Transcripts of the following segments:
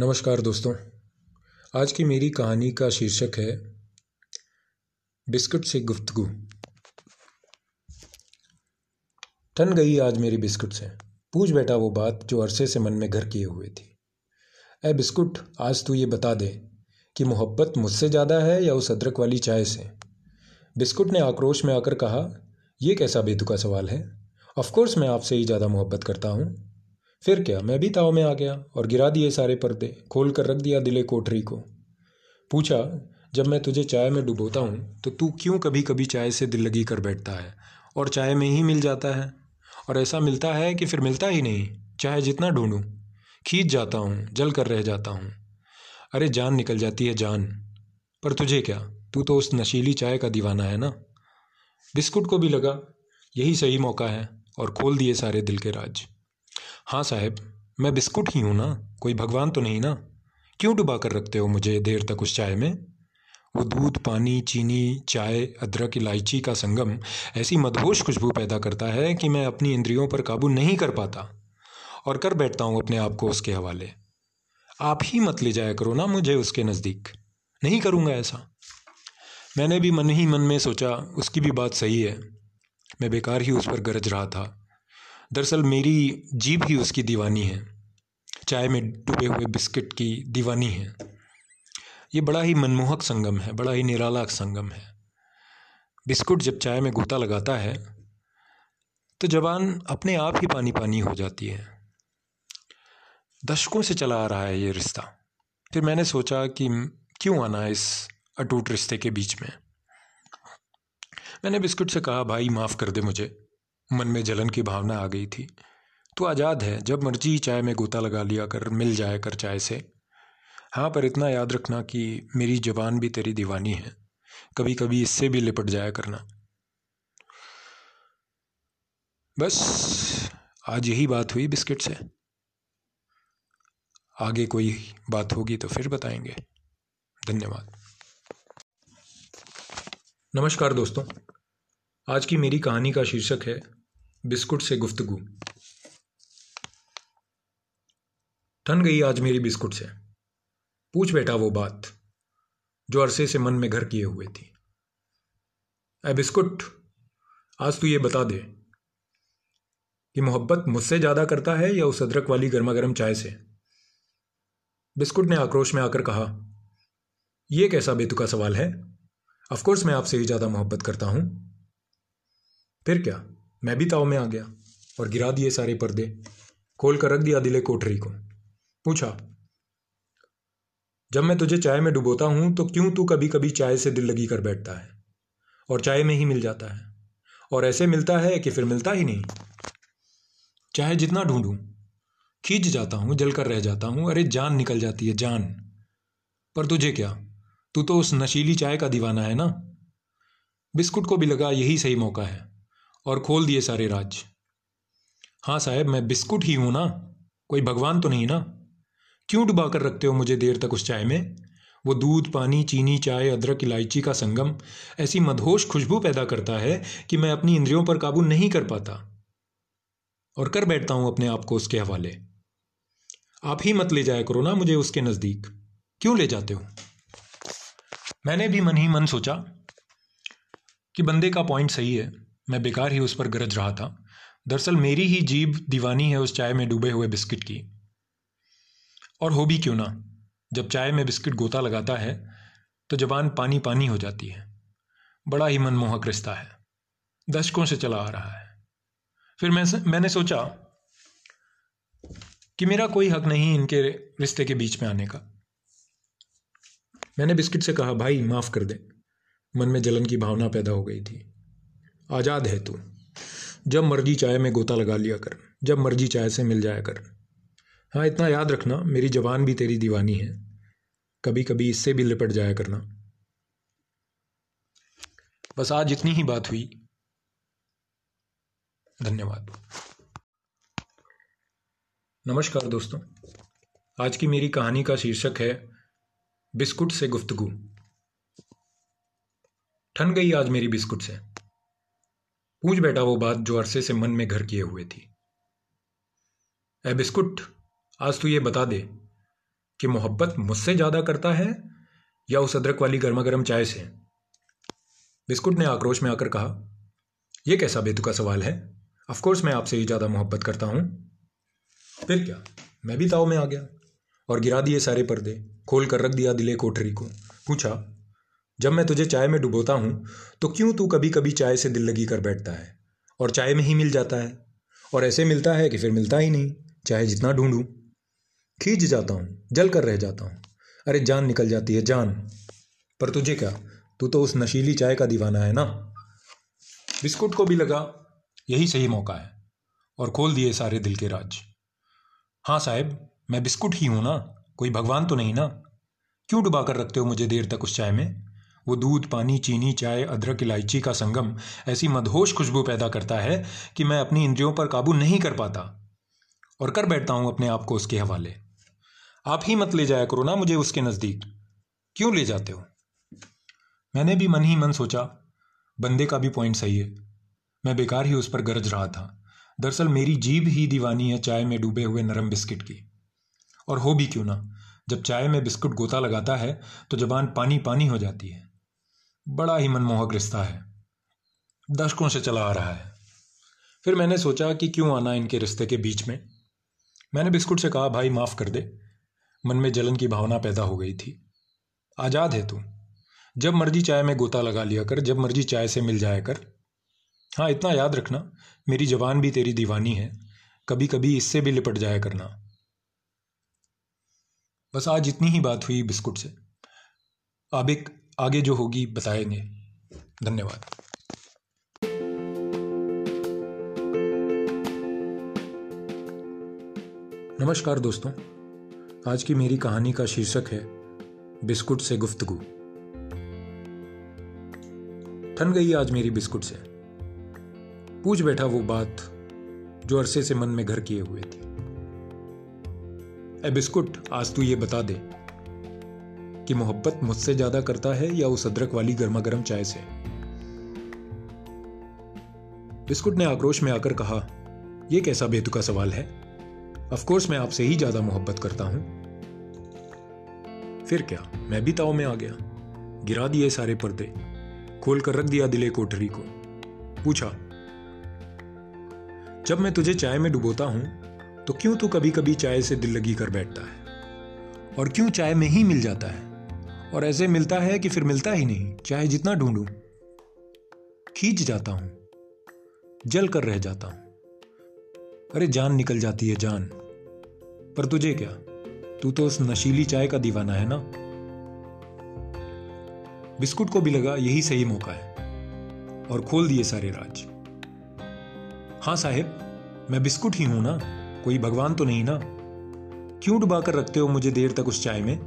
नमस्कार दोस्तों, आज की मेरी कहानी का शीर्षक है बिस्कुट से गुफ्तगू। ठन गई आज मेरी बिस्कुट से, पूछ बैठा वो बात जो अरसे से मन में घर किए हुए थी। ऐ बिस्कुट, आज तू ये बता दे कि मोहब्बत मुझसे ज़्यादा है या उस अदरक वाली चाय से। बिस्कुट ने आक्रोश में आकर कहा, यह कैसा बेतुका सवाल है, ऑफकोर्स मैं आपसे ही ज़्यादा मोहब्बत करता हूँ। फिर क्या, मैं भी ताव में आ गया और गिरा दिए सारे पर्दे, खोल कर रख दिया दिले कोठरी को। पूछा, जब मैं तुझे चाय में डुबोता हूँ तो तू क्यों कभी कभी चाय से दिल लगी कर बैठता है और चाय में ही मिल जाता है, और ऐसा मिलता है कि फिर मिलता ही नहीं, चाहे जितना ढूंढूं। खींच जाता हूँ, जल कर रह जाता हूँ। अरे जान निकल जाती है जान, पर तुझे क्या, तू तो उस नशीली चाय का दीवाना है ना। बिस्कुट को भी लगा यही सही मौका है और खोल दिए सारे दिल के राज। हाँ साहब, मैं बिस्कुट ही हूँ ना, कोई भगवान तो नहीं ना। क्यों डुबा कर रखते हो मुझे देर तक उस चाय में। वो दूध, पानी, चीनी, चाय, अदरक, इलायची का संगम ऐसी मदहोश खुशबू पैदा करता है कि मैं अपनी इंद्रियों पर काबू नहीं कर पाता और कर बैठता हूँ अपने आप को उसके हवाले। आप ही मत ले जाया करो ना मुझे उसके नज़दीक, नहीं करूँगा ऐसा। मैंने भी मन ही मन में सोचा, उसकी भी बात सही है, मैं बेकार ही उस पर गरज रहा था। दरअसल मेरी जीभ ही उसकी दीवानी है, चाय में डूबे हुए बिस्किट की दीवानी है। ये बड़ा ही मनमोहक संगम है, बड़ा ही निराला संगम है। बिस्कुट जब चाय में गोता लगाता है तो जबान अपने आप ही पानी पानी हो जाती है। दशकों से चला आ रहा है ये रिश्ता। फिर मैंने सोचा कि क्यों आना इस अटूट रिश्ते के बीच में। मैंने बिस्कुट से कहा, भाई माफ़ कर दे मुझे। मन में जलन की भावना आ गई थी। तू आज़ाद है, जब मर्जी चाय में गोता लगा लिया कर, मिल जाया कर चाय से। हाँ, पर इतना याद रखना कि मेरी ज़बान भी तेरी दीवानी है, कभी कभी इससे भी लिपट जाया करना। बस आज यही बात हुई बिस्किट से। आगे कोई बात होगी तो फिर बताएंगे। धन्यवाद। नमस्कार दोस्तों, आज की मेरी कहानी का शीर्षक है बिस्कुट से गुफ्तगू। ठन गई आज मेरी बिस्कुट से, पूछ बैठा वो बात जो अरसे से मन में घर किए हुए थी। ऐ बिस्कुट, आज तू ये बता दे कि मोहब्बत मुझसे ज़्यादा करता है या उस अदरक वाली गर्मा गर्म चाय से। बिस्कुट ने आक्रोश में आकर कहा, यह कैसा बेतुका सवाल है, ऑफकोर्स मैं आपसे ही ज़्यादा मोहब्बत करता हूँ। फिर क्या, मैं भी ताव में आ गया और गिरा दिए सारे पर्दे, खोल कर रख दिया दिले कोठरी को। पूछा, जब मैं तुझे चाय में डुबोता हूँ तो क्यों तू कभी कभी चाय से दिल लगी कर बैठता है और चाय में ही मिल जाता है, और ऐसे मिलता है कि फिर मिलता ही नहीं, चाहे जितना ढूंढूं। खींच जाता हूँ, जल कर रह जाता हूँ। अरे जान निकल जाती है जान, पर तुझे क्या, तू तो उस नशीली चाय का दीवाना है ना। बिस्कुट को भी लगा यही सही मौका है और खोल दिए सारे राज। हाँ साहब, मैं बिस्कुट ही हूँ ना, कोई भगवान तो नहीं ना। क्यों डुबा कर रखते हो मुझे देर तक उस चाय में। वो दूध, पानी, चीनी, चाय, अदरक, इलायची का संगम ऐसी मदहोश खुशबू पैदा करता है कि मैं अपनी इंद्रियों पर काबू नहीं कर पाता और कर बैठता हूँ अपने आप को उसके हवाले। आप ही मत ले जाया करो ना मुझे उसके नज़दीक, क्यों ले जाते हो। मैंने भी मन ही मन सोचा कि बंदे का पॉइंट सही है, मैं बेकार ही उस पर गरज रहा था। दरअसल मेरी ही जीभ दीवानी है उस चाय में डूबे हुए बिस्किट की, और हो भी क्यों ना। जब चाय में बिस्किट गोता लगाता है तो जबान पानी पानी हो जाती है। बड़ा ही मनमोहक रिश्ता है, दशकों से चला आ रहा है। फिर मैंने सोचा कि मेरा कोई हक नहीं इनके रिश्ते के बीच में आने का। मैंने बिस्किट से कहा, भाई माफ़ कर दे। मन में जलन की भावना पैदा हो गई थी। आज़ाद है तू, जब मर्जी चाय में गोता लगा लिया कर, जब मर्जी चाय से मिल जाया कर। हाँ, इतना याद रखना, मेरी ज़बान भी तेरी दीवानी है, कभी कभी इससे भी लिपट जाया करना। बस आज इतनी ही बात हुई। धन्यवाद। नमस्कार दोस्तों, आज की मेरी कहानी का शीर्षक है बिस्कुट से गुफ्तगू। ठन गई आज मेरी बिस्कुट से, पूछ बैठा वो बात जो अरसे से मन में घर किए हुए थी। ऐ बिस्कुट, आज तू ये बता दे कि मोहब्बत मुझसे ज़्यादा करता है या उस अदरक वाली गर्मा गर्म चाय से? बिस्कुट ने आक्रोश में आकर कहा, यह कैसा बेतुका सवाल है, ऑफ कोर्स मैं आपसे ही ज़्यादा मोहब्बत करता हूँ। फिर क्या, मैं भी ताव में आ गया और गिरा दिए सारे पर्दे, खोल कर रख दिया दिले कोठरी को। पूछा, जब मैं तुझे चाय में डुबोता हूँ तो क्यों तू कभी कभी चाय से दिल लगी कर बैठता है और चाय में ही मिल जाता है, और ऐसे मिलता है कि फिर मिलता ही नहीं, चाहे जितना ढूंढूं। खींच जाता हूँ, जल कर रह जाता हूँ, अरे जान निकल जाती है जान। पर तुझे क्या, तू तो उस नशीली चाय का दीवाना है ना। बिस्कुट को भी लगा यही सही मौका है और खोल दिए सारे दिल के राज। हाँ साहब, मैं बिस्कुट ही हूँ ना, कोई भगवान तो नहीं ना। क्यों डुबा कर रखते हो मुझे देर तक उस चाय में? वो दूध, पानी, चीनी, चाय, अदरक, इलायची का संगम ऐसी मदहोश खुशबू पैदा करता है कि मैं अपनी इंद्रियों पर काबू नहीं कर पाता और कर बैठता हूँ अपने आप को उसके हवाले। आप ही मत ले जाया करो ना मुझे उसके नज़दीक, क्यों ले जाते हो? मैंने भी मन ही मन सोचा, बंदे का भी पॉइंट सही है, मैं बेकार ही उस पर गरज रहा था। दरअसल मेरी जीभ ही दीवानी है चाय में डूबे हुए नरम बिस्किट की, और हो भी क्यों ना। जब चाय में बिस्कुट गोता लगाता है तो जबान पानी पानी हो जाती है। बड़ा ही मनमोहक रिश्ता है, दशकों से चला आ रहा है। फिर मैंने सोचा कि क्यों आना इनके रिश्ते के बीच में। मैंने बिस्कुट से कहा, भाई माफ़ कर दे, मन में जलन की भावना पैदा हो गई थी। आज़ाद है तू, जब मर्जी चाय में गोता लगा लिया कर, जब मर्जी चाय से मिल जाया कर। हाँ, इतना याद रखना, मेरी जबान भी तेरी दीवानी है, कभी कभी इससे भी लिपट जाया करना। बस आज इतनी ही बात हुई बिस्कुट से। आबिक आगे जो होगी बताएंगे। धन्यवाद। नमस्कार दोस्तों, आज की मेरी कहानी का शीर्षक है बिस्कुट से गुफ्तगू। ठन गई आज मेरी बिस्कुट से, पूछ बैठा वो बात जो अरसे से मन में घर किए हुए थी। ए बिस्कुट, आज तू ये बता दे कि मोहब्बत मुझसे ज्यादा करता है या उस अदरक वाली गर्मा गर्म चाय से? बिस्कुट ने आक्रोश में आकर कहा, यह कैसा बेतुका सवाल है, ऑफ कोर्स मैं आपसे ही ज्यादा मोहब्बत करता हूं। फिर क्या, मैं भी ताव में आ गया, गिरा दिए सारे पर्दे, खोल कर रख दिया दिले कोठरी को। पूछा, जब मैं तुझे चाय में डुबोता हूं तो क्यों तू कभी कभी चाय से दिल लगी कर बैठता है और क्यों चाय में ही मिल जाता है, और ऐसे मिलता है कि फिर मिलता ही नहीं, चाहे जितना ढूंढूं। खींच जाता हूं, जल कर रह जाता हूं, अरे जान निकल जाती है जान। पर तुझे क्या, तू तो उस नशीली चाय का दीवाना है ना। बिस्कुट को भी लगा यही सही मौका है और खोल दिए सारे राज। हाँ साहिब, मैं बिस्कुट ही हूं ना, कोई भगवान तो नहीं ना। क्यों डुबा कर रखते हो मुझे देर तक उस चाय में?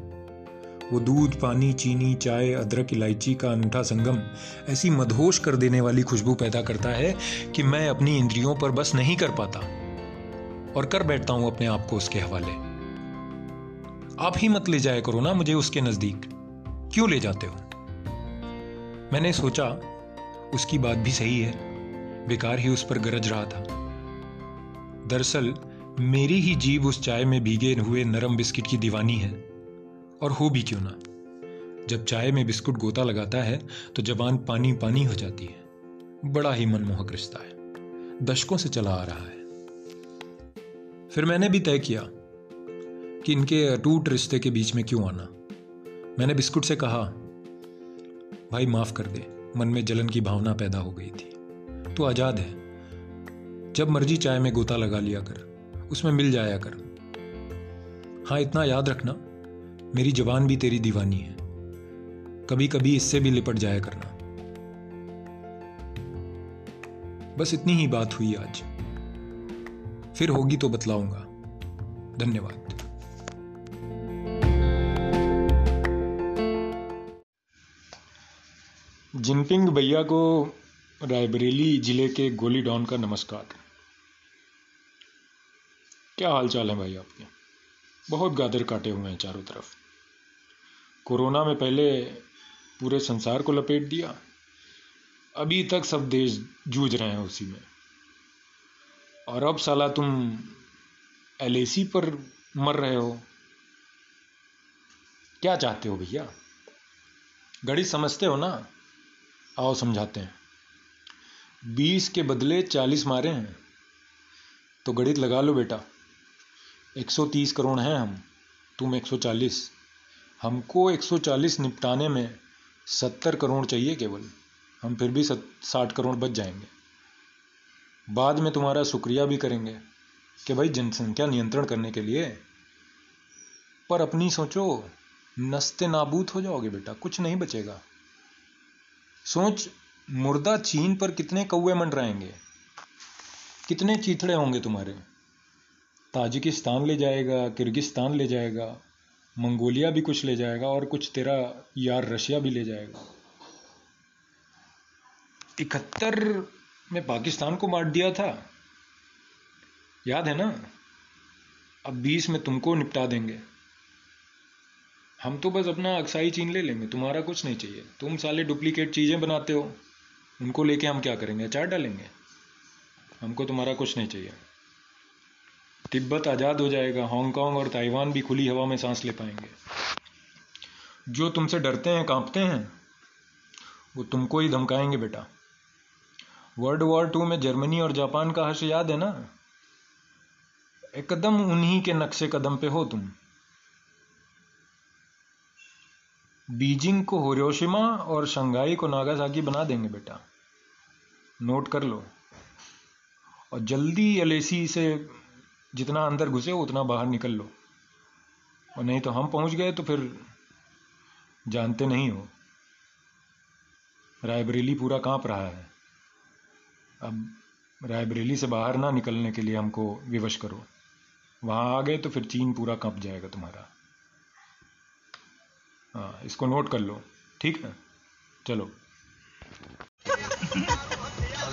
वो दूध, पानी, चीनी, चाय, अदरक, इलायची का अनूठा संगम ऐसी मदहोश कर देने वाली खुशबू पैदा करता है कि मैं अपनी इंद्रियों पर बस नहीं कर पाता और कर बैठता हूं अपने आप को उसके हवाले। आप ही मत ले जाया करो ना मुझे उसके नजदीक, क्यों ले जाते हो? मैंने सोचा उसकी बात भी सही है, बेकार ही उस पर गरज रहा था। दरअसल मेरी ही जीभ उस चाय में भीगे हुए नरम बिस्किट की दीवानी है, और हो भी क्यों ना। जब चाय में बिस्कुट गोता लगाता है तो जबान पानी पानी हो जाती है। बड़ा ही मनमोहक रिश्ता है, दशकों से चला आ रहा है। फिर मैंने भी तय किया कि इनके अटूट रिश्ते के बीच में क्यों आना। मैंने बिस्कुट से कहा, भाई माफ कर दे, मन में जलन की भावना पैदा हो गई थी। तो आजाद है, जब मर्जी चाय में गोता लगा लिया कर, उसमें मिल जाया कर। हाँ, इतना याद रखना, मेरी जबान भी तेरी दीवानी है, कभी कभी इससे भी लिपट जाया करना। बस इतनी ही बात हुई आज, फिर होगी तो बतलाऊंगा। धन्यवाद। जिनपिंग भैया को रायबरेली जिले के गोली डॉन का नमस्कार। क्या हालचाल है भाई आपके? बहुत गादर काटे हुए हैं चारों तरफ। कोरोना में पहले पूरे संसार को लपेट दिया, अभी तक सब देश जूझ रहे हैं उसी में, और अब साला तुम LAC पर मर रहे हो। क्या चाहते हो भैया? घड़ी समझते हो ना? आओ समझाते हैं। 20 के बदले 40 मारे हैं, तो गणित लगा लो बेटा। 130 करोड़ हैं हम, तुम 140। हमको 140 निपटाने में 70 करोड़ चाहिए केवल। हम फिर भी 60 करोड़ बच जाएंगे। बाद में तुम्हारा शुक्रिया भी करेंगे कि भाई जनसंख्या नियंत्रण करने के लिए। पर अपनी सोचो, नस्ते नाबूद हो जाओगे बेटा, कुछ नहीं बचेगा। सोच, मुर्दा चीन पर कितने कौवे मंडराएंगे, कितने चीथड़े होंगे तुम्हारे। ताजिकिस्तान ले जाएगा, किर्गिस्तान ले जाएगा, मंगोलिया भी कुछ ले जाएगा, और कुछ तेरा यार रशिया भी ले जाएगा। 71 में पाकिस्तान को मार दिया था, याद है ना? अब 20 में तुमको निपटा देंगे। हम तो बस अपना अक्साई चीन ले लेंगे, तुम्हारा कुछ नहीं चाहिए। तुम साले डुप्लीकेट चीज़ें बनाते हो, उनको लेके हम क्या करेंगे? अचार डालेंगे। हमको तुम्हारा कुछ नहीं चाहिए। तिब्बत आज़ाद हो जाएगा, हांगकांग और ताइवान भी खुली हवा में सांस ले पाएंगे। जो तुमसे डरते हैं, कांपते हैं, वो तुमको ही धमकाएंगे बेटा। वर्ल्ड वॉर 2 में जर्मनी और जापान का हश्र याद है ना? एकदम उन्हीं के नक्शे कदम पे हो तुम। बीजिंग को हिरोशिमा और शंघाई को नागासाकी बना देंगे बेटा, नोट कर लो। और जल्दी एलएसी से जितना अंदर घुसे हो उतना बाहर निकल लो, और नहीं तो हम पहुंच गए तो फिर जानते नहीं हो। रायबरेली पूरा कांप रहा है। अब रायबरेली से बाहर ना निकलने के लिए हमको विवश करो। वहाँ आ गए तो फिर चीन पूरा कांप जाएगा तुम्हारा। हाँ, इसको नोट कर लो, ठीक है? चलो।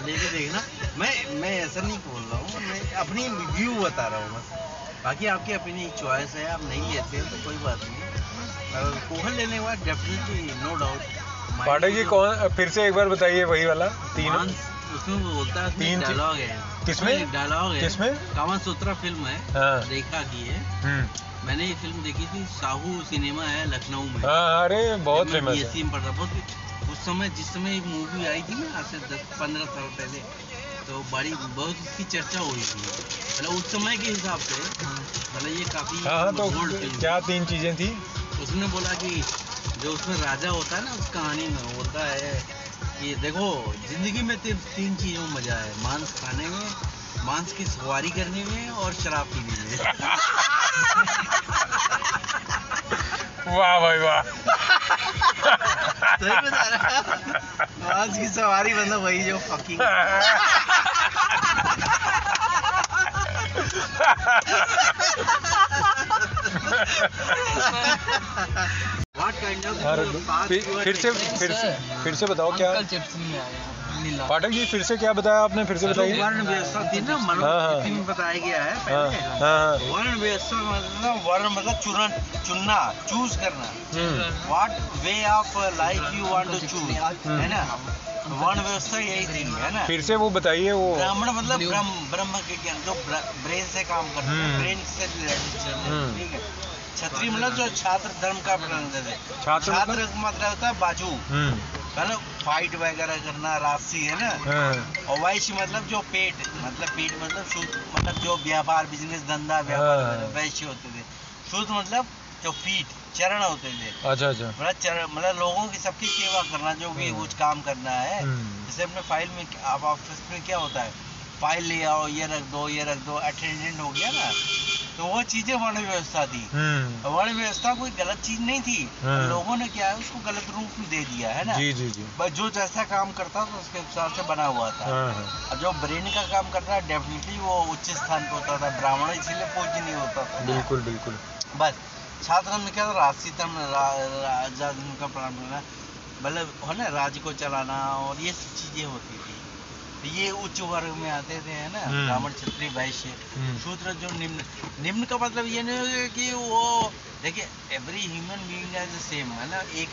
लेके देखना। मैं ऐसा नहीं बोल रहा हूँ, मैं अपनी व्यू बता रहा हूँ बस। बाकी आपकी अपनी चॉइस है, आप नहीं लेते हैं तो कोई बात नहीं। कोहल लेने के बाद definitely no doubt. Pathak ji, कौन फिर से एक बार बताइए, वही वाला तीन? उसमें बोलता है, तीन डायलॉग है। किसमें डायलॉग है? किसमें? कामसूत्र फिल्म है, रेखा की है। मैंने ये फिल्म देखी थी, साहू सिनेमा है लखनऊ में। अरे बहुत फेमस है। उस समय, जिस समय मूवी आई थी ना, आज से 10-15 साल पहले, तो बड़ी बहुत इसकी चर्चा हुई थी। मतलब उस समय के हिसाब से मतलब ये काफी। हाँ, तो क्या तीन चीजें थी उसने? बोला कि जो उसमें राजा होता है ना, उस कहानी में होता है कि देखो, जिंदगी में तीन चीजों में मजा है: मांस खाने में, मांस की सवारी करने में, और शराब पीने में। वाह भाई वाह, सही बता रहा। मांस की सवारी मतलब वही जो फकिंग। फिर से बताओ क्या पाठक जी, फिर से क्या बताया आपने? फिर से बताइए। वर्ण व्यवस्था ना, मनोज में बताया गया है। वर्ण व्यवस्था मतलब, वर्ण मतलब चुनन, चुनना, चूज करना। What way of life you want to choose, है ना? वर्ण व्यवस्था यही थी, है ना? फिर से वो बताइए। वो ब्राह्मण मतलब ब्रह्म के ज्ञान, जो ब्रेन से काम करते हैं, ब्रेन से रिलेटेड चीजें, ठीक है? क्षत्रिय मतलब जो छात्र धर्म का पालन करते हैं। छात्र मतलब होता है बाजू, मतलब फाइट वगैरह करना, राशि, है ना? और वैश्य मतलब जो पेट मतलब शुद्ध, मतलब जो व्यापार, बिजनेस, धंधा, व्यापार, वैश्य होते थे। शुद्ध मतलब जो फीट, चरण होते थे। अच्छा, मतलब लोगों की सबकी सेवा करना, जो भी कुछ काम करना है। जैसे अपने फाइल में, आप ऑफिस में क्या होता है, फाइल ले आओ, ये रख दो, अटेंडेंट हो गया ना, तो वो चीजें वर्ण व्यवस्था थी। वर्ण व्यवस्था कोई गलत चीज नहीं थी। लोगों ने क्या है, उसको गलत रूप में दे दिया, है ना? जी। बस जो जैसा काम करता था उसके हिसाब से बना हुआ था। और जो ब्रेन का काम करता, डेफिनेटली वो उच्च स्थान पे होता था। ब्राह्मण इसीलिए पूज्य नहीं होता था। बिल्कुल। बस छात्र में क्या था, राजम राजा का प्राण करना, मतलब हो ना, राज्य को चलाना, और ये सब चीजें होती थी। ये उच्च वर्ग में आते थे, है ना? ब्राह्मण, क्षत्रिय, वैश्य, शूद्र, जो निम्न का मतलब ये नहीं हो कि वो, देखिए, every human being is the same, है ना? एक